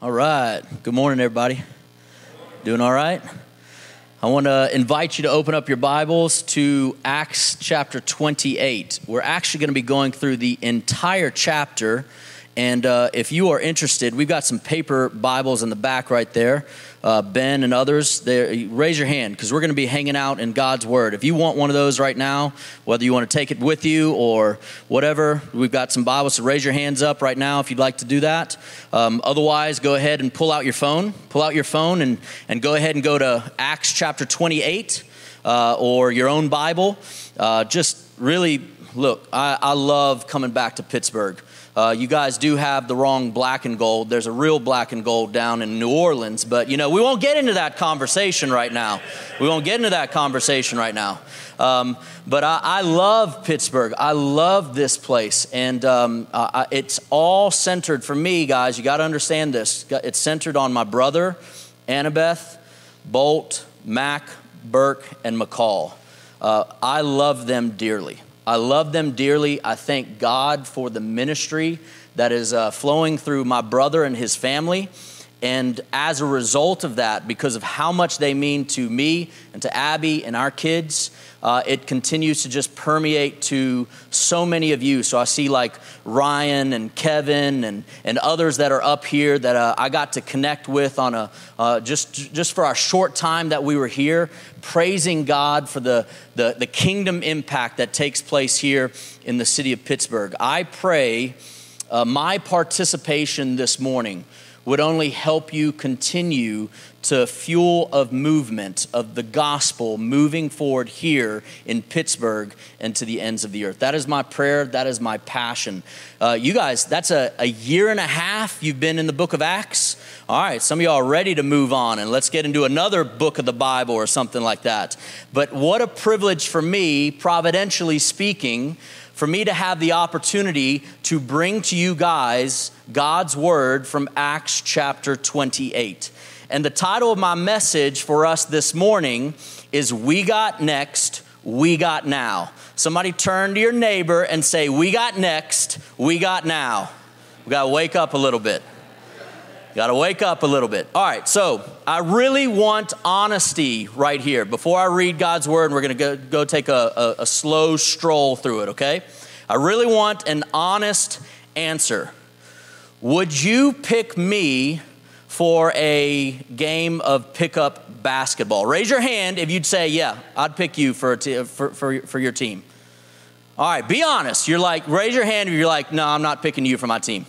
All right. Good morning, everybody. Doing all right? I want to invite you to open up your Bibles to Acts chapter 28. We're actually going to be going through the entire chapter. And if you are interested, we've got some paper Bibles in the back right there. Ben and others, raise your hand because we're going to be hanging out in God's Word. If you want one of those right now, whether you want to take it with you or whatever, we've got some Bibles, so raise your hands up right now if you'd like to do that. Otherwise, go ahead and pull out your phone and go ahead and go to Acts chapter 28 or your own Bible. Just really, look, I love coming back to Pittsburgh. You guys do have the wrong black and gold. There's a real black and gold down in New Orleans, but, you know, we won't get into that conversation right now. But I love Pittsburgh. I love this place, and it's all centered for me, guys. You got to understand this. It's centered on my brother, Annabeth, Bolt, Mac, Burke, and McCall. I love them dearly. I thank God for the ministry that is flowing through my brother and his family. And as a result of that, because of how much they mean to me and to Abby and our kids, it continues to just permeate to so many of you. So I see like Ryan and Kevin and others that are up here that I got to connect with on a just for our short time that we were here, praising God for the kingdom impact that takes place here in the city of Pittsburgh. I pray my participation this morning would only help you continue to fuel of movement of the gospel moving forward here in Pittsburgh and to the ends of the earth. That is my prayer. That is my passion. You guys, that's a year and a half you've been in the book of Acts. All right, some of y'all are ready to move on and let's get into another book of the Bible or something like that. But what a privilege for me, providentially speaking, for me to have the opportunity to bring to you guys God's Word from Acts chapter 28. And the title of my message for us this morning is We Got Next, We Got Now. Somebody turn to your neighbor and say, we got next, we got now. We got to wake up a little bit. All right, so I really want honesty right here. Before I read God's Word, we're going to go take a slow stroll through it, okay? I really want an honest answer. Would you pick me for a game of pickup basketball? Raise your hand if you'd say, yeah, I'd pick you for your team. All right, be honest. You're like, raise your hand if you're like, no, I'm not picking you for my team.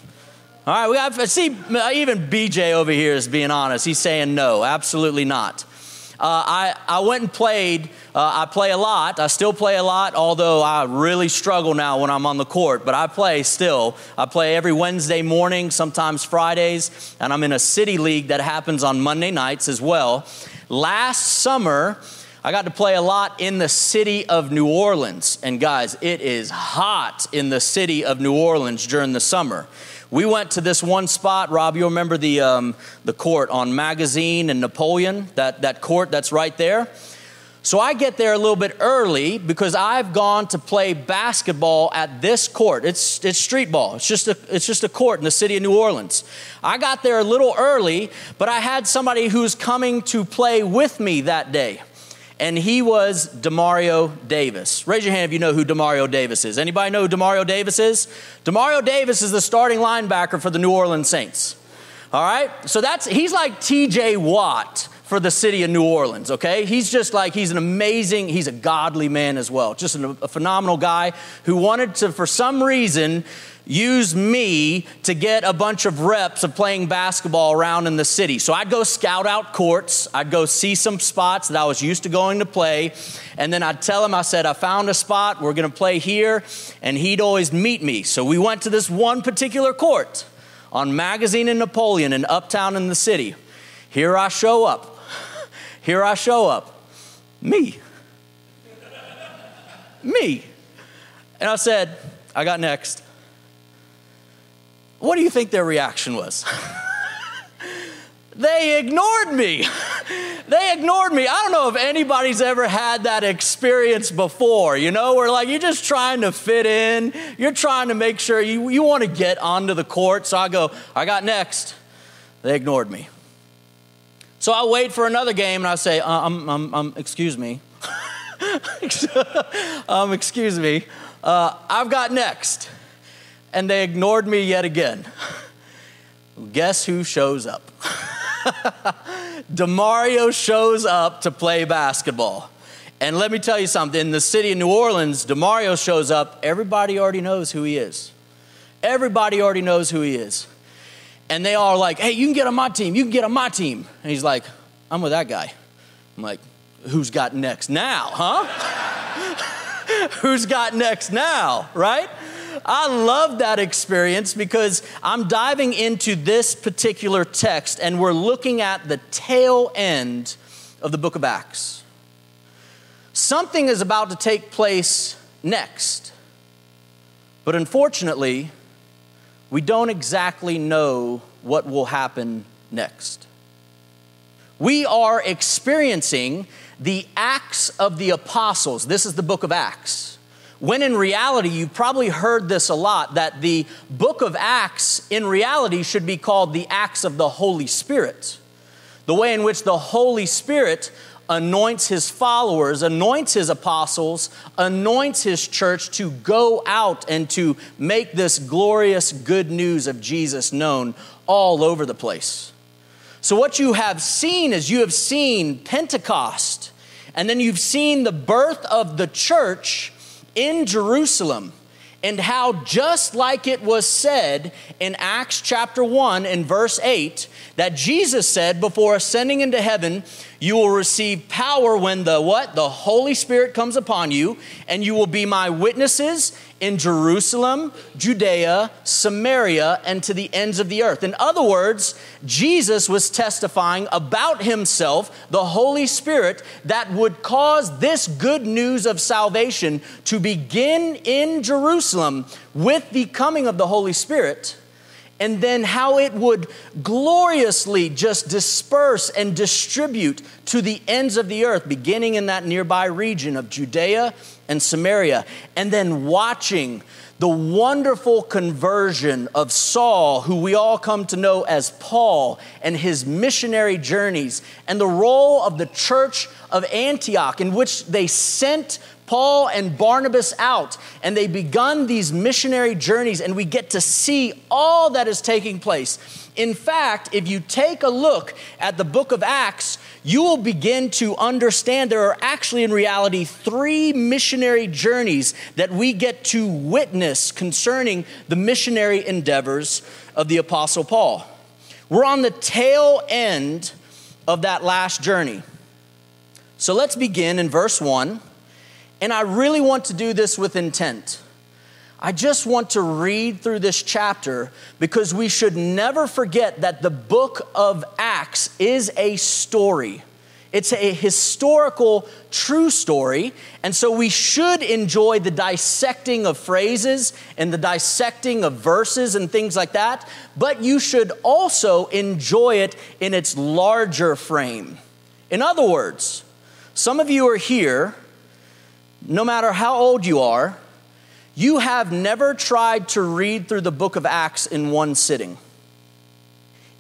All right, we got, see, even BJ over here is being honest. He's saying no, absolutely not. I went and played. I play a lot. I still play a lot, although I really struggle now when I'm on the court. But I play still. I play every Wednesday morning, sometimes Fridays. And I'm in a city league that happens on Monday nights as well. Last summer, I got to play a lot in the city of New Orleans. And guys, it is hot in the city of New Orleans during the summer. We went to this one spot, Rob, you'll remember the court on Magazine and Napoleon, that court that's right there. So I get there a little bit early because I've gone to play basketball at this court. It's street ball. It's just a court in the city of New Orleans. I got there a little early, but I had somebody who's coming to play with me that day. And he was DeMario Davis. Raise your hand if you know who DeMario Davis is. Anybody know who DeMario Davis is? DeMario Davis is the starting linebacker for the New Orleans Saints. All right? So he's like T.J. Watt for the city of New Orleans, okay? He's just like, he's a godly man as well. Just a phenomenal guy who wanted to, for some reason, use me to get a bunch of reps of playing basketball around in the city. So I'd go scout out courts. I'd go see some spots that I was used to going to play. And then I'd tell him, I said, I found a spot. We're going to play here. And he'd always meet me. So we went to this one particular court on Magazine and Napoleon in Uptown in the city. Here I show up. Me. And I said, I got next. What do you think their reaction was? They ignored me. I don't know if anybody's ever had that experience before, you know, where like you're just trying to fit in. You're trying to make sure you want to get onto the court. So I got next. They ignored me. So I wait for another game, and I say, excuse me. Excuse me. I've got next. And they ignored me yet again. Guess who shows up? DeMario shows up to play basketball. And let me tell you something. In the city of New Orleans, DeMario shows up. Everybody already knows who he is. Everybody already knows who he is. And they all are like, hey, you can get on my team. You can get on my team. And he's like, I'm with that guy. I'm like, who's got next now, huh? Who's got next now, right? I love that experience because I'm diving into this particular text and we're looking at the tail end of the book of Acts. Something is about to take place next. But unfortunately, we don't exactly know what will happen next. We are experiencing the Acts of the Apostles. This is the book of Acts. When in reality, you probably heard this a lot, that the book of Acts in reality should be called the Acts of the Holy Spirit. The way in which the Holy Spirit anoints his followers, anoints his apostles, anoints his church to go out and to make this glorious good news of Jesus known all over the place. So what you have seen is you have seen Pentecost, and then you've seen the birth of the church in Jerusalem, and how just like it was said in Acts chapter 1 in verse 8, that Jesus said before ascending into heaven, you will receive power when the what? The Holy Spirit comes upon you, and you will be my witnesses in Jerusalem, Judea, Samaria, and to the ends of the earth. In other words, Jesus was testifying about himself, the Holy Spirit, that would cause this good news of salvation to begin in Jerusalem with the coming of the Holy Spirit, and then how it would gloriously just disperse and distribute to the ends of the earth, beginning in that nearby region of Judea and Samaria, and then watching the wonderful conversion of Saul, who we all come to know as Paul, and his missionary journeys, and the role of the Church of Antioch, in which they sent Paul and Barnabas out, and they begun these missionary journeys, and we get to see all that is taking place. In fact, if you take a look at the book of Acts, you will begin to understand there are actually, in reality, three missionary journeys that we get to witness concerning the missionary endeavors of the Apostle Paul. We're on the tail end of that last journey. So let's begin in verse 1. And I really want to do this with intent. I just want to read through this chapter because we should never forget that the book of Acts is a story. It's a historical, true story. And so we should enjoy the dissecting of phrases and the dissecting of verses and things like that. But you should also enjoy it in its larger frame. In other words, some of you are here. No matter how old you are, you have never tried to read through the book of Acts in one sitting.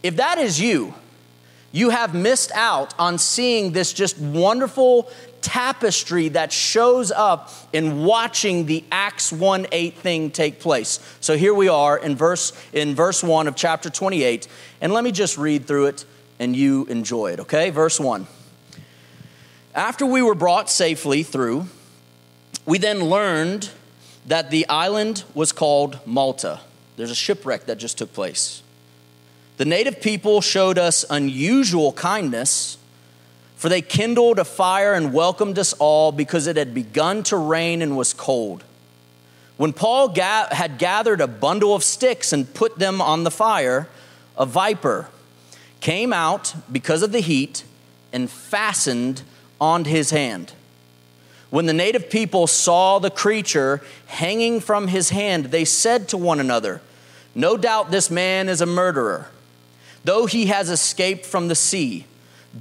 If that is you, you have missed out on seeing this just wonderful tapestry that shows up in watching the Acts 1:8 thing take place. So here we are in verse 1 of chapter 28, and let me just read through it and you enjoy it, okay? Verse 1. After we were brought safely through, we then learned that the island was called Malta. There's a shipwreck that just took place. The native people showed us unusual kindness, for they kindled a fire and welcomed us all because it had begun to rain and was cold. When Paul had gathered a bundle of sticks and put them on the fire, a viper came out because of the heat and fastened on his hand. When the native people saw the creature hanging from his hand, they said to one another, "No doubt this man is a murderer, though he has escaped from the sea.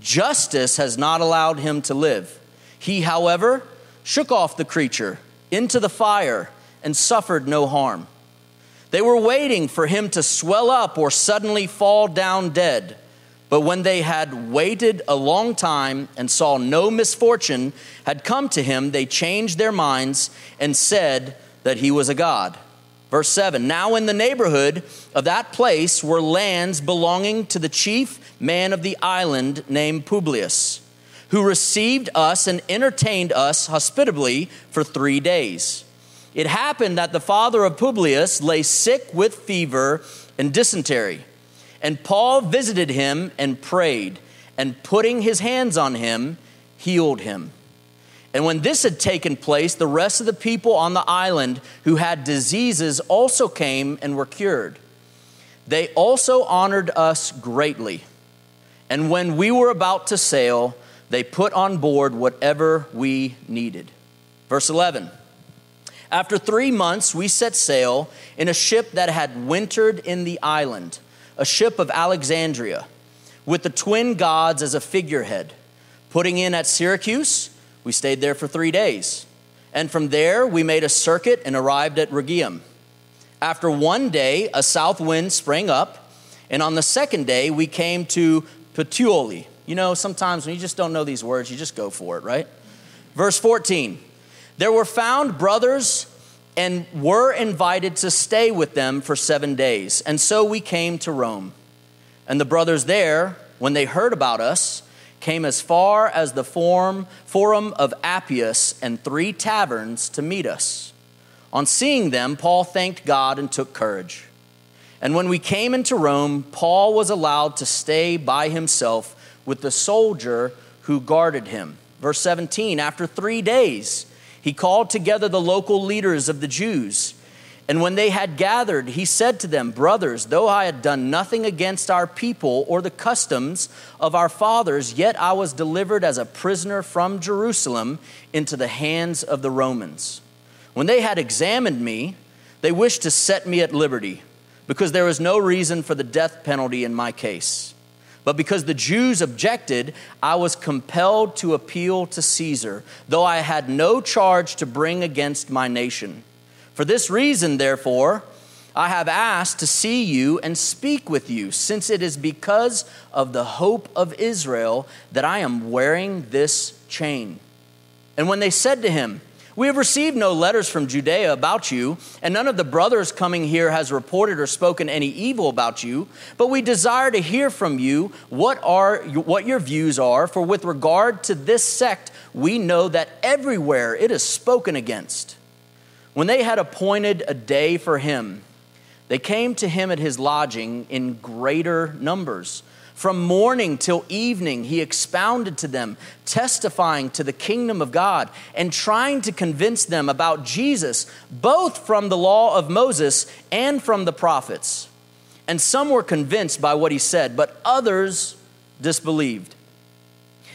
Justice has not allowed him to live." He, however, shook off the creature into the fire and suffered no harm. They were waiting for him to swell up or suddenly fall down dead. But when they had waited a long time and saw no misfortune had come to him, they changed their minds and said that he was a god. Verse 7, now in the neighborhood of that place were lands belonging to the chief man of the island named Publius, who received us and entertained us hospitably for 3 days. It happened that the father of Publius lay sick with fever and dysentery. And Paul visited him and prayed, and putting his hands on him, healed him. And when this had taken place, the rest of the people on the island who had diseases also came and were cured. They also honored us greatly. And when we were about to sail, they put on board whatever we needed. Verse 11. After 3 months, we set sail in a ship that had wintered in the island, a ship of Alexandria, with the twin gods as a figurehead. Putting in at Syracuse, we stayed there for 3 days. And from there, we made a circuit and arrived at Regium. After 1 day, a south wind sprang up, and on the second day, we came to Petuoli. You know, sometimes when you just don't know these words, you just go for it, right? Verse 14, there were found brothers and were invited to stay with them for 7 days. And so we came to Rome. And the brothers there, when they heard about us, came as far as the Forum of Appius and 3 taverns to meet us. On seeing them, Paul thanked God and took courage. And when we came into Rome, Paul was allowed to stay by himself with the soldier who guarded him. Verse 17, after 3 days, he called together the local leaders of the Jews. And when they had gathered, he said to them, brothers, though I had done nothing against our people or the customs of our fathers, yet I was delivered as a prisoner from Jerusalem into the hands of the Romans. When they had examined me, they wished to set me at liberty, because there was no reason for the death penalty in my case. But because the Jews objected, I was compelled to appeal to Caesar, though I had no charge to bring against my nation. For this reason, therefore, I have asked to see you and speak with you, since it is because of the hope of Israel that I am wearing this chain. And when they said to him, we have received no letters from Judea about you, and none of the brothers coming here has reported or spoken any evil about you, but we desire to hear from you what your views are, for with regard to this sect, we know that everywhere it is spoken against. When they had appointed a day for him, they came to him at his lodging in greater numbers. From morning till evening, he expounded to them, testifying to the kingdom of God and trying to convince them about Jesus, both from the law of Moses and from the prophets. And some were convinced by what he said, but others disbelieved.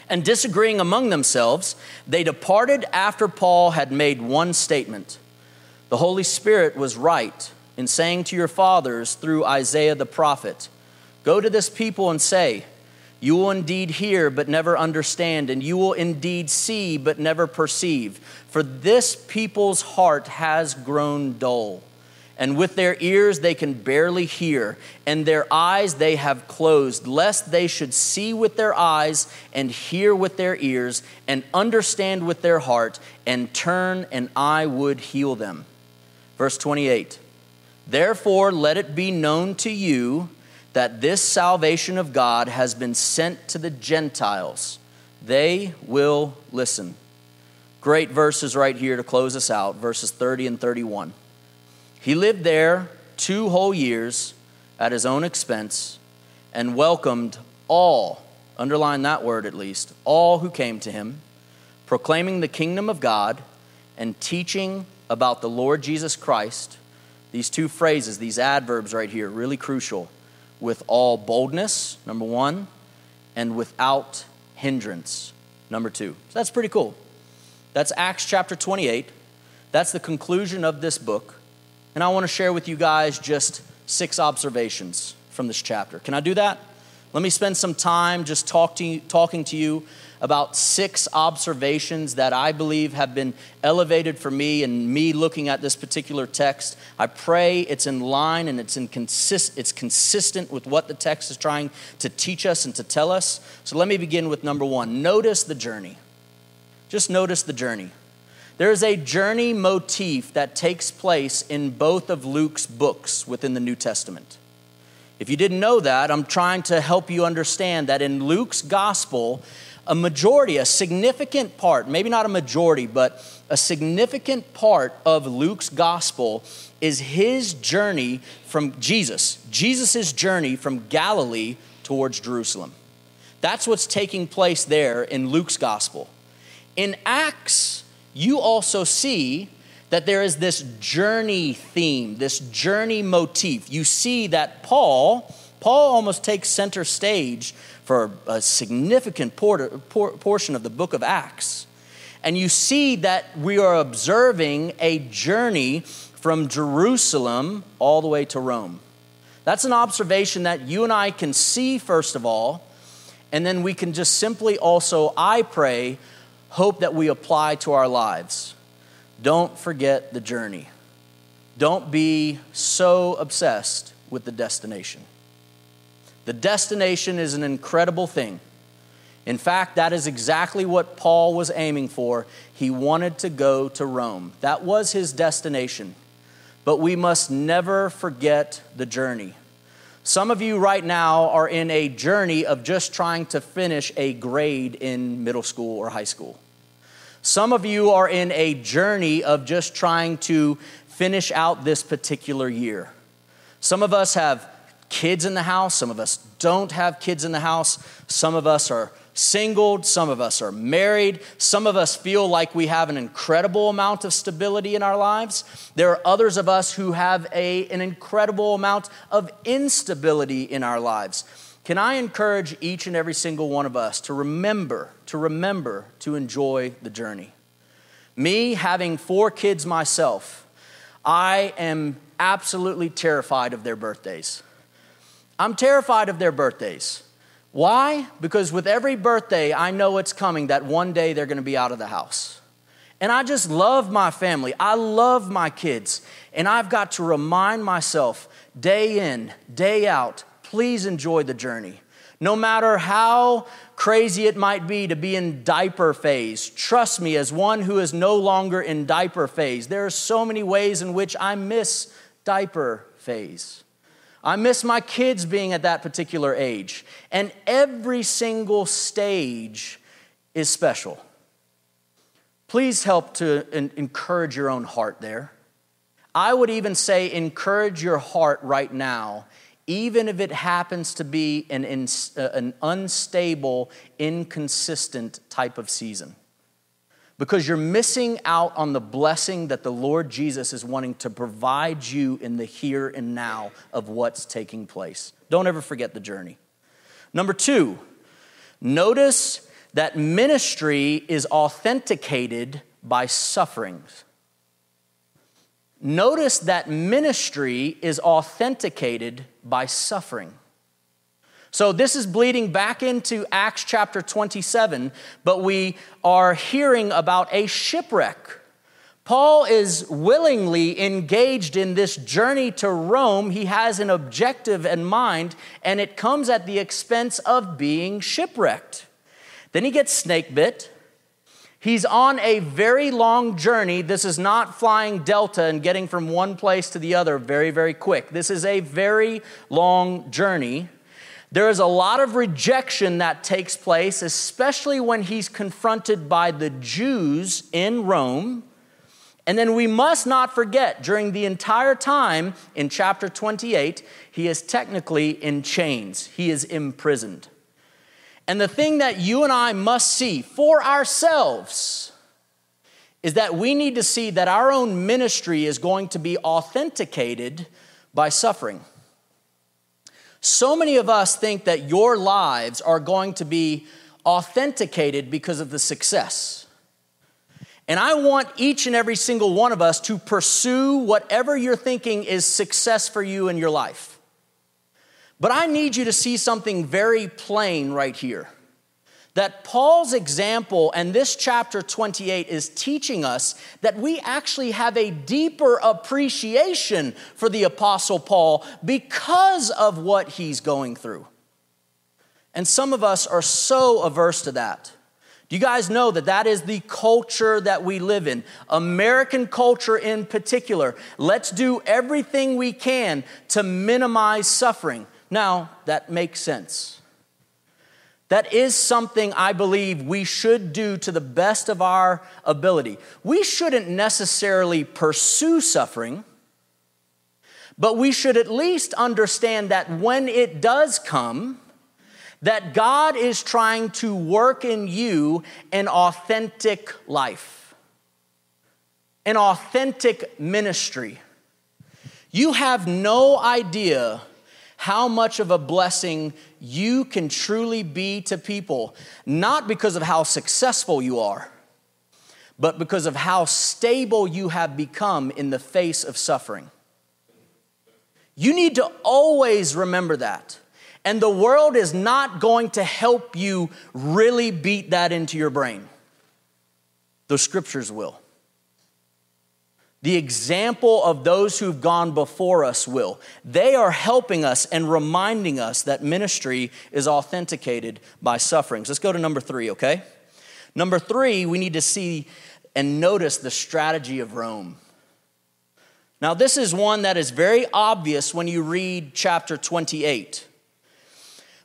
And disagreeing among themselves, they departed after Paul had made one statement. The Holy Spirit was right in saying to your fathers through Isaiah the prophet, go to this people and say, you will indeed hear but never understand, and you will indeed see but never perceive. For this people's heart has grown dull, and with their ears they can barely hear, and their eyes they have closed, lest they should see with their eyes and hear with their ears and understand with their heart and turn, and I would heal them. Verse 28, therefore let it be known to you that this salvation of God has been sent to the Gentiles. They will listen. Great verses right here to close us out, verses 30 and 31. He lived there 2 whole years at his own expense and welcomed all, underline that word at least, all who came to him, proclaiming the kingdom of God and teaching about the Lord Jesus Christ. These 2 phrases, these adverbs right here, really crucial. With all boldness, number 1, and without hindrance, number 2. So that's pretty cool. That's Acts chapter 28. That's the conclusion of this book. And I want to share with you guys just 6 observations from this chapter. Can I do that? Let me spend some time just talking to you about 6 observations that I believe have been elevated for me and me looking at this particular text. I pray it's in line and it's consistent with what the text is trying to teach us and to tell us. So let me begin with number 1. Notice the journey. Just notice the journey. There is a journey motif that takes place in both of Luke's books within the New Testament. If you didn't know that, I'm trying to help you understand that in Luke's gospel, a majority, a significant part, maybe not a majority, but a significant part of Luke's gospel is his journey from Jesus' journey from Galilee towards Jerusalem. That's what's taking place there in Luke's gospel. In Acts, you also see that there is this journey theme, this journey motif. You see that Paul almost takes center stage for a significant portion of the book of Acts. And you see that we are observing a journey from Jerusalem all the way to Rome. That's an observation that you and I can see, first of all, and then we can just simply also, I pray, hope that we apply to our lives. Don't forget the journey. Don't be so obsessed with the destination. The destination is an incredible thing. In fact, that is exactly what Paul was aiming for. He wanted to go to Rome. That was his destination. But we must never forget the journey. Some of you right now are in a journey of just trying to finish a grade in middle school or high school. Some of you are in a journey of just trying to finish out this particular year. Some of us have kids in the house. Some of us don't have kids in the house. Some of us are single. Some of us are married. Some of us feel like we have an incredible amount of stability in our lives. There are others of us who have an incredible amount of instability in our lives. Can I encourage each and every single one of us to remember to enjoy the journey? Me, having 4 kids myself, I am absolutely terrified of their birthdays. I'm terrified of their birthdays. Why? Because with every birthday, I know it's coming that one day they're going to be out of the house. And I just love my family. I love my kids. And I've got to remind myself day in, day out, please enjoy the journey. No matter how crazy it might be to be in diaper phase, trust me, as one who is no longer in diaper phase, there are so many ways in which I miss diaper phase. I miss my kids being at that particular age. And every single stage is special. Please help to encourage your own heart there. I would even say encourage your heart right now, even if it happens to be an unstable, inconsistent type of season. Because you're missing out on the blessing that the Lord Jesus is wanting to provide you in the here and now of what's taking place. Don't ever forget the journey. Number 2, notice that ministry is authenticated by sufferings. Notice that ministry is authenticated by suffering. So this is bleeding back into Acts chapter 27, but we are hearing about a shipwreck. Paul is willingly engaged in this journey to Rome. He has an objective in mind, and it comes at the expense of being shipwrecked. Then he gets snake bit. He's on a very long journey. This is not flying Delta and getting from one place to the other very, very quick. This is a very long journey. There is a lot of rejection that takes place, especially when he's confronted by the Jews in Rome. And then we must not forget, during the entire time in chapter 28, he is technically in chains. He is imprisoned. And the thing that you and I must see for ourselves is that we need to see that our own ministry is going to be authenticated by suffering. So many of us think that your lives are going to be authenticated because of the success. And I want each and every single one of us to pursue whatever you're thinking is success for you in your life. But I need you to see something very plain right here. that Paul's example and this chapter 28 is teaching us that we actually have a deeper appreciation for the Apostle Paul because of what he's going through. And some of us are so averse to that. Do you guys know that that is the culture that we live in? American culture in particular. Let's do everything we can to minimize suffering. Now, that makes sense. That is something I believe we should do to the best of our ability. We shouldn't necessarily pursue suffering, but we should at least understand that when it does come, that God is trying to work in you an authentic life, an authentic ministry. You have no idea how much of a blessing you can truly be to people, not because of how successful you are, but because of how stable you have become in the face of suffering. You need to always remember that. And the world is not going to help you really beat that into your brain. The scriptures will. The example of those who've gone before us will. They are helping us and reminding us that ministry is authenticated by sufferings. Let's go to number three, okay? Number three, we need to see and notice the strategy of Rome. Now, this is one that is very obvious when you read chapter 28.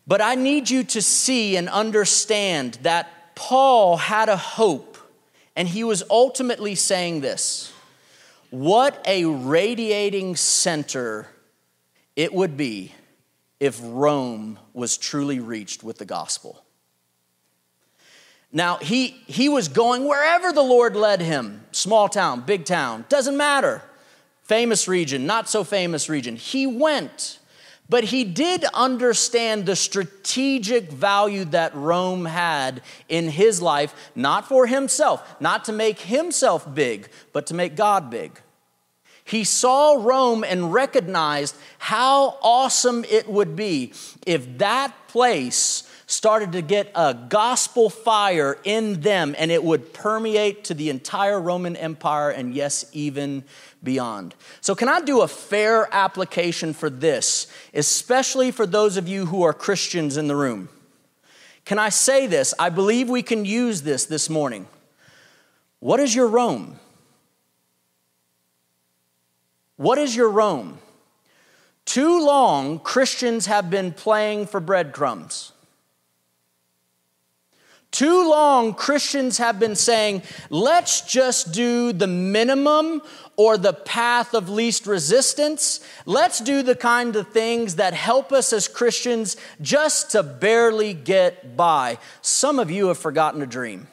But I need you to see and understand that Paul had a hope, and he was ultimately saying this: what a radiating center it would be if Rome was truly reached with the gospel. Now, he was going wherever the Lord led him. Small town, big town, doesn't matter. Famous region, not so famous region. He went, but he did understand the strategic value that Rome had in his life, not for himself, not to make himself big, but to make God big. He saw Rome and recognized how awesome it would be if that place started to get a gospel fire in them, and it would permeate to the entire Roman Empire, and yes, even beyond. So can I do a fair application for this, especially for those of you who are Christians in the room? Can I say this? I believe we can use this morning. What is your Rome? What is your Rome? Too long, Christians have been playing for breadcrumbs. Too long, Christians have been saying, let's just do the minimum or the path of least resistance. Let's do the kind of things that help us as Christians just to barely get by. Some of you have forgotten a dream.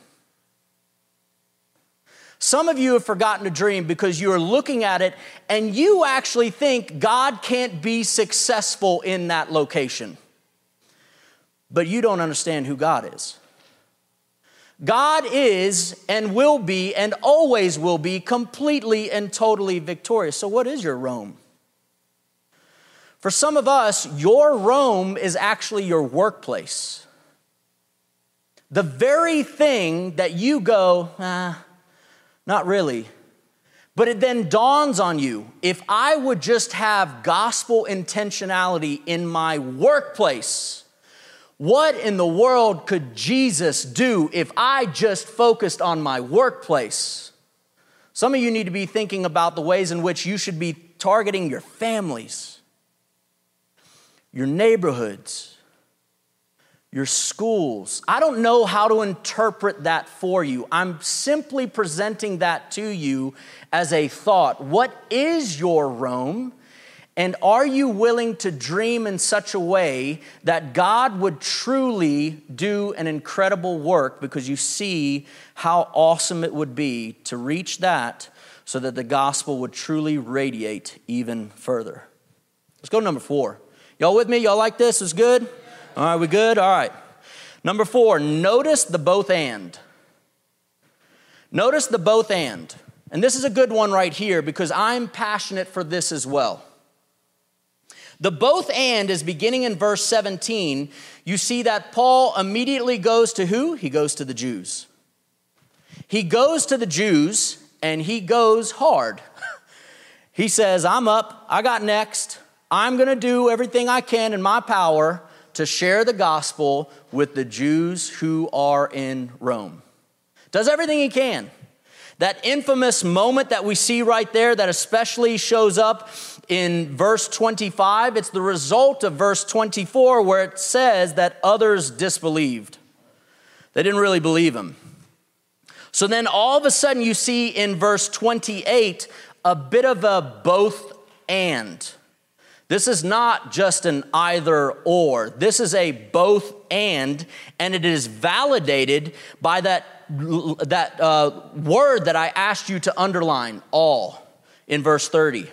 Some of you have forgotten a dream because you are looking at it and you actually think God can't be successful in that location. But you don't understand who God is. God is and will be and always will be completely and totally victorious. So what is your Rome? For some of us, your Rome is actually your workplace. The very thing that you go, not really. But it then dawns on you, if I would just have gospel intentionality in my workplace, what in the world could Jesus do if I just focused on my workplace? Some of you need to be thinking about the ways in which you should be targeting your families, your neighborhoods, your schools. I don't know how to interpret that for you. I'm simply presenting that to you as a thought. What is your Rome? And are you willing to dream in such a way that God would truly do an incredible work because you see how awesome it would be to reach that so that the gospel would truly radiate even further? Let's go to number four. Y'all with me? Y'all like this? It's good? All right, we good? All right. Number four, notice the both and. Notice the both and. And this is a good one right here because I'm passionate for this as well. The both and is beginning in verse 17. You see that Paul immediately goes to who? He goes to the Jews. He goes to the Jews and he goes hard. He says, I'm up, I got next. I'm going to do everything I can in my power to share the gospel with the Jews who are in Rome. Does everything he can. That infamous moment that we see right there that especially shows up in verse 25, it's the result of verse 24 where it says that others disbelieved. They didn't really believe him. So then all of a sudden you see in verse 28 a bit of a both and. This is not just an either or. This is a both and it is validated by that word that I asked you to underline, all, in verse 30.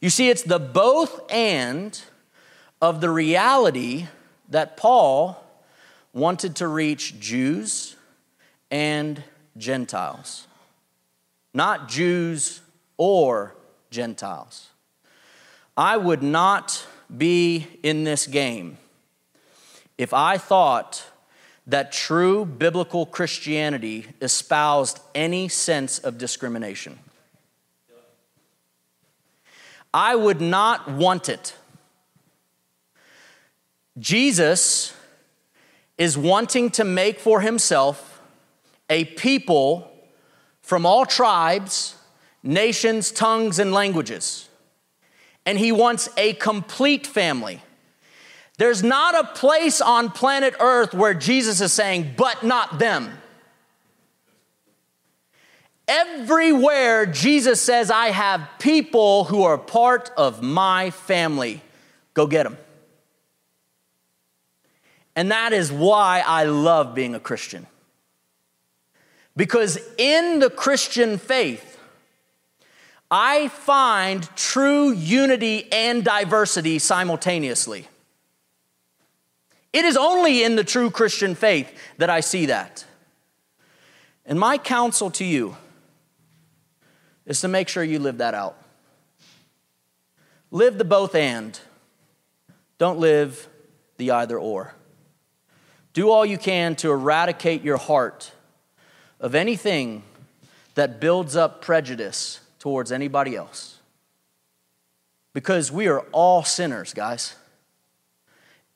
You see, it's the both and of the reality that Paul wanted to reach Jews and Gentiles, not Jews or Gentiles. I would not be in this game if I thought that true biblical Christianity espoused any sense of discrimination. I would not want it. Jesus is wanting to make for himself a people from all tribes, nations, tongues, and languages. And he wants a complete family. There's not a place on planet Earth where Jesus is saying, but not them. Everywhere Jesus says, I have people who are part of my family. Go get them. And that is why I love being a Christian. Because in the Christian faith, I find true unity and diversity simultaneously. It is only in the true Christian faith that I see that. And my counsel to you is to make sure you live that out. Live the both and. Don't live the either or. Do all you can to eradicate your heart of anything that builds up prejudice towards anybody else. Because we are all sinners, guys.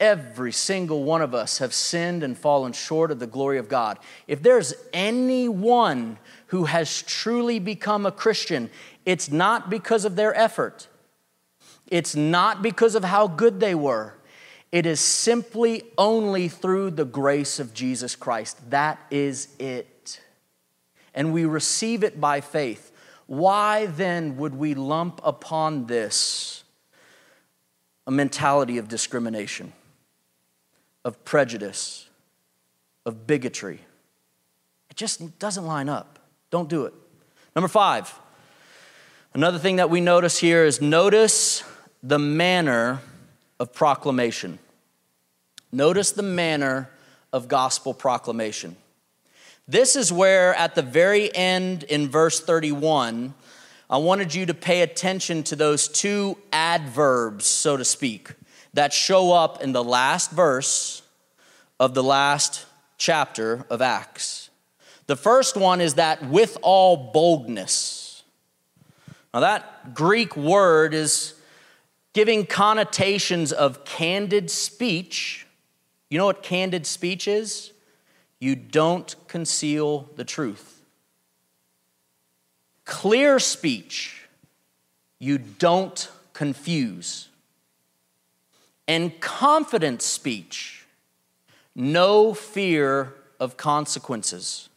Every single one of us have sinned and fallen short of the glory of God. If there's anyone who has truly become a Christian, it's not because of their effort. It's not because of how good they were. It is simply only through the grace of Jesus Christ. That is it. And we receive it by faith. Why then would we lump upon this a mentality of discrimination, of prejudice, of bigotry? It just doesn't line up. Don't do it. Number 5, another thing that we notice here is notice the manner of proclamation. Notice the manner of gospel proclamation. This is where, at the very end in verse 31, I wanted you to pay attention to those two adverbs, so to speak, that show up in the last verse of the last chapter of Acts. The first one is that with all boldness. Now, that Greek word is giving connotations of candid speech. You know what candid speech is? You don't conceal the truth. Clear speech, you don't confuse. And confident speech, no fear of consequences.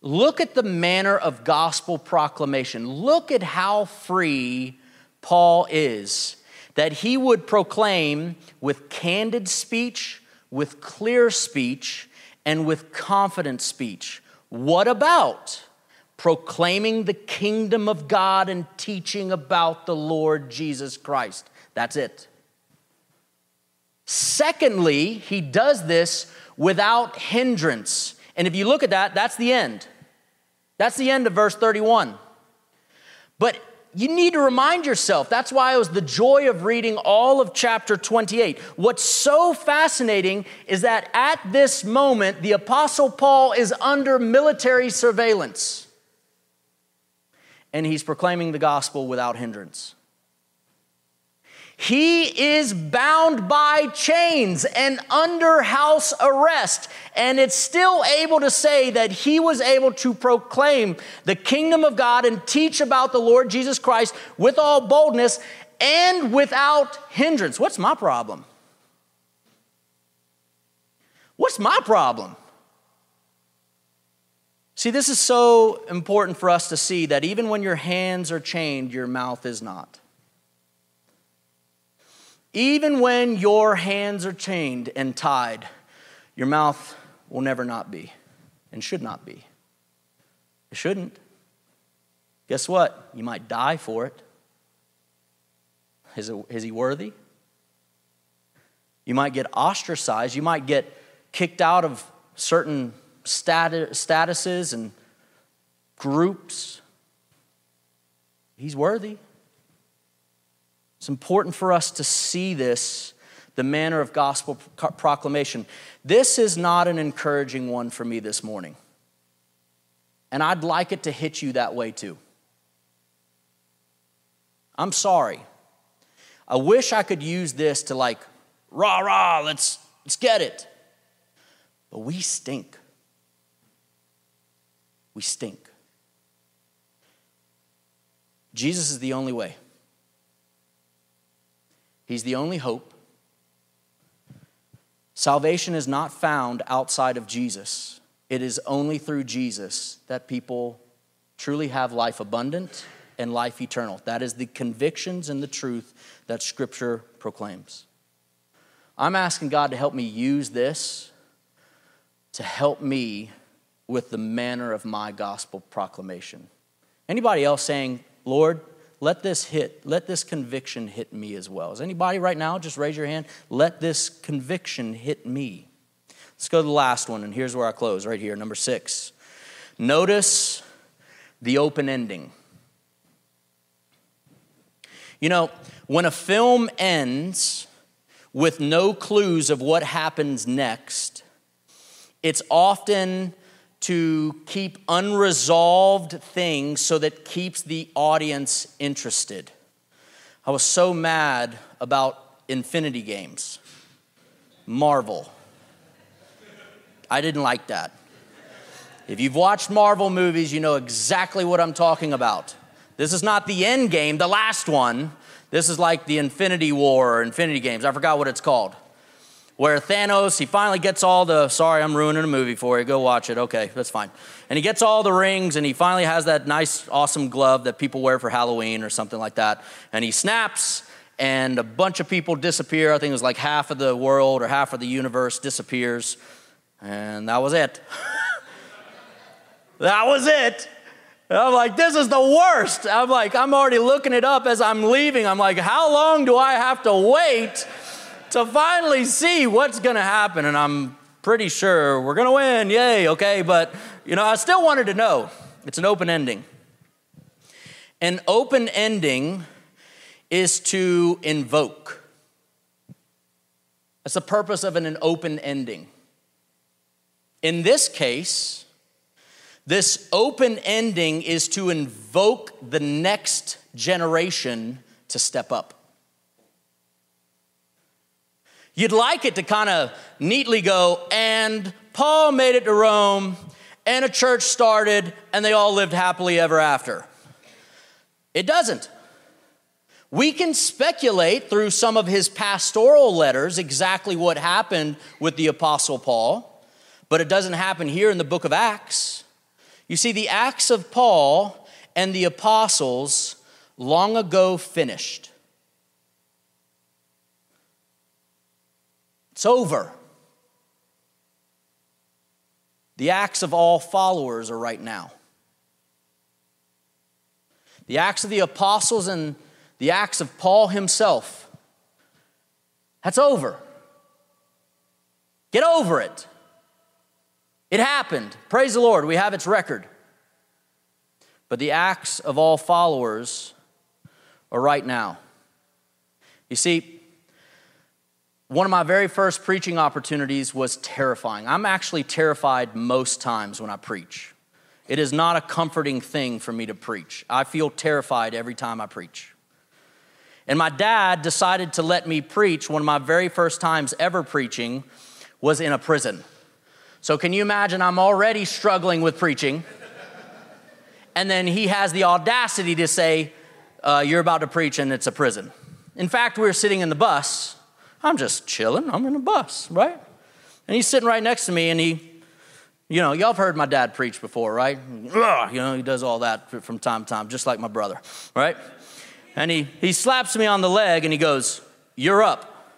Look at the manner of gospel proclamation. Look at how free Paul is, that he would proclaim with candid speech, with clear speech, and with confident speech. What about proclaiming the kingdom of God and teaching about the Lord Jesus Christ? That's it. Secondly, he does this without hindrance. And if you look at that, that's the end. That's the end of verse 31. But you need to remind yourself. That's why it was the joy of reading all of chapter 28. What's so fascinating is that at this moment, the Apostle Paul is under military surveillance. And he's proclaiming the gospel without hindrance. He is bound by chains and under house arrest, and it's still able to say that he was able to proclaim the kingdom of God and teach about the Lord Jesus Christ with all boldness and without hindrance. What's my problem? What's my problem? See, this is so important for us to see that even when your hands are chained, your mouth is not. Even when your hands are chained and tied, your mouth will never not be and should not be. It shouldn't. Guess what? You might die for it. Is he worthy? You might get ostracized. You might get kicked out of certain statuses and groups. He's worthy. It's important for us to see this, the manner of gospel proclamation. This is not an encouraging one for me this morning. And I'd like it to hit you that way too. I'm sorry. I wish I could use this to like, rah, rah, let's get it. But we stink. We stink. Jesus is the only way. He's the only hope. Salvation is not found outside of Jesus. It is only through Jesus that people truly have life abundant and life eternal. That is the convictions and the truth that Scripture proclaims. I'm asking God to help me use this to help me with the manner of my gospel proclamation. Anybody else saying, Lord, let this hit, let this conviction hit me as well. Is anybody right now? Just raise your hand. Let this conviction hit me. Let's go to the last one, and here's where I close, right here, number 6. Notice the open ending. You know, when a film ends with no clues of what happens next, it's often to keep unresolved things so that keeps the audience interested. I was so mad about Infinity Games, Marvel. I didn't like that. If you've watched Marvel movies, you know exactly what I'm talking about. This is not the end game, the last one. This is like the Infinity War or Infinity Games. I forgot what it's called. Where Thanos, he finally gets all the, sorry, I'm ruining a movie for you. Go watch it. Okay, that's fine. And he gets all the rings, and he finally has that nice, awesome glove that people wear for Halloween or something like that. And he snaps, and a bunch of people disappear. I think it was like half of the world or half of the universe disappears. And that was it. That was it. And I'm like, this is the worst. I'm like, I'm already looking it up as I'm leaving. I'm like, how long do I have to wait to finally see what's going to happen? And I'm pretty sure we're going to win. Yay, okay. But, you know, I still wanted to know. It's an open ending. An open ending is to invoke. That's the purpose of an open ending. In this case, this open ending is to invoke the next generation to step up. You'd like it to kind of neatly go, and Paul made it to Rome, and a church started, and they all lived happily ever after. It doesn't. We can speculate through some of his pastoral letters exactly what happened with the Apostle Paul, but it doesn't happen here in the book of Acts. You see, the Acts of Paul and the apostles long ago finished. It's over. The acts of all followers are right now. The acts of the apostles and the acts of Paul himself. That's over. Get over it. It happened. Praise the Lord. We have its record. But the acts of all followers or right now. You see, one of my very first preaching opportunities was terrifying. I'm actually terrified most times when I preach. It is not a comforting thing for me to preach. I feel terrified every time I preach. And my dad decided to let me preach. One of my very first times ever preaching was in a prison. So can you imagine, I'm already struggling with preaching. And then he has the audacity to say, you're about to preach and it's a prison. In fact, we were sitting in the bus. I'm just chilling. I'm in the bus, right? And he's sitting right next to me, and he, you know, y'all have heard my dad preach before, right? You know, he does all that from time to time, just like my brother, right? And he slaps me on the leg and he goes, "You're up.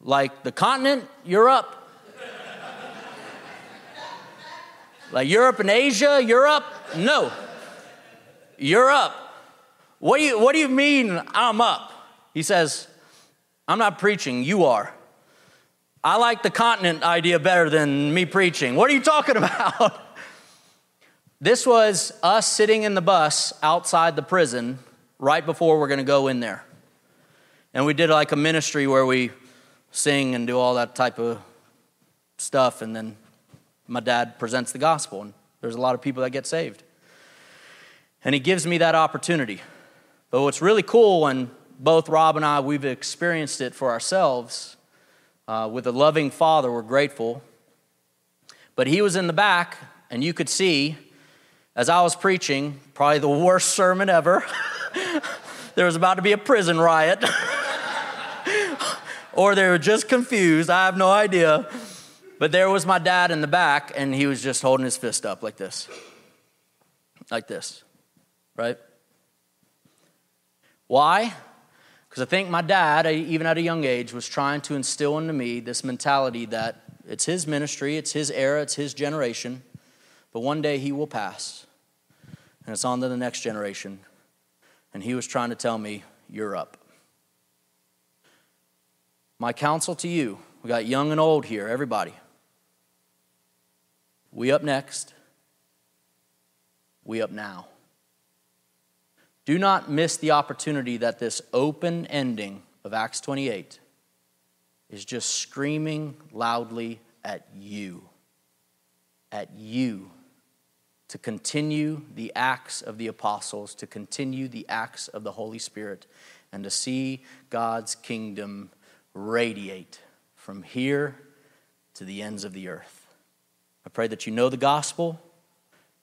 Like the continent, you're up. Like Europe and Asia, you're up? No. You're up. What do you mean I'm up?" He says, "I'm not preaching, you are. I like the continent idea better than me preaching. What are you talking about?" This was us sitting in the bus outside the prison right before we're going to go in there. And we did like a ministry where we sing and do all that type of stuff, and then my dad presents the gospel, and there's a lot of people that get saved. And he gives me that opportunity. But what's really cool, and both Rob and I, we've experienced it for ourselves, with a loving father, we're grateful. But he was in the back, and you could see, as I was preaching, probably the worst sermon ever, there was about to be a prison riot, or they were just confused, I have no idea. But there was my dad in the back, and he was just holding his fist up like this. Like this, right? Why? Because I think my dad, even at a young age, was trying to instill into me this mentality that it's his ministry, it's his era, it's his generation, but one day he will pass, and it's on to the next generation. And he was trying to tell me, "You're up." My counsel to you, we got young and old here, everybody. We up next. We up now. Do not miss the opportunity that this open ending of Acts 28 is just screaming loudly at you, to continue the acts of the apostles, to continue the acts of the Holy Spirit, and to see God's kingdom radiate from here to the ends of the earth. I pray that you know the gospel,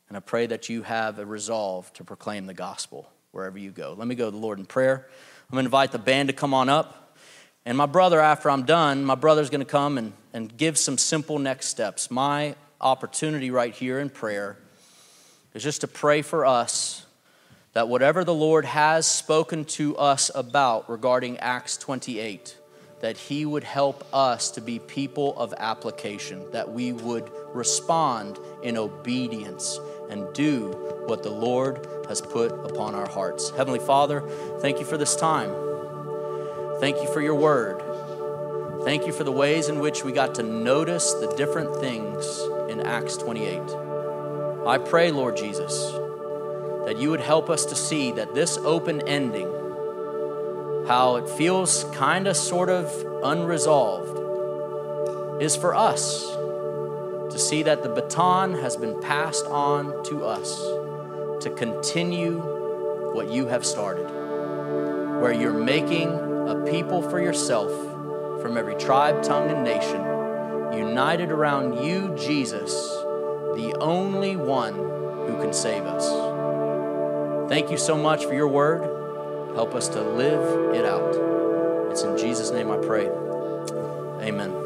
and I pray that you have a resolve to proclaim the gospel wherever you go. Let me go to the Lord in prayer. I'm going to invite the band to come on up. And my brother, after I'm done, my brother's going to come and give some simple next steps. My opportunity right here in prayer is just to pray for us that whatever the Lord has spoken to us about regarding Acts 28, that he would help us to be people of application, that we would respond in obedience and do what the Lord has put upon our hearts. Heavenly Father, thank you for this time. Thank you for your word. Thank you for the ways in which we got to notice the different things in Acts 28. I pray, Lord Jesus, that you would help us to see that this open ending, how it feels kind of sort of unresolved, is for us to see that the baton has been passed on to us to continue what you have started, where you're making a people for yourself from every tribe, tongue, and nation, united around you, Jesus, the only one who can save us. Thank you so much for your word. Help us to live it out. It's in Jesus' name I pray. Amen.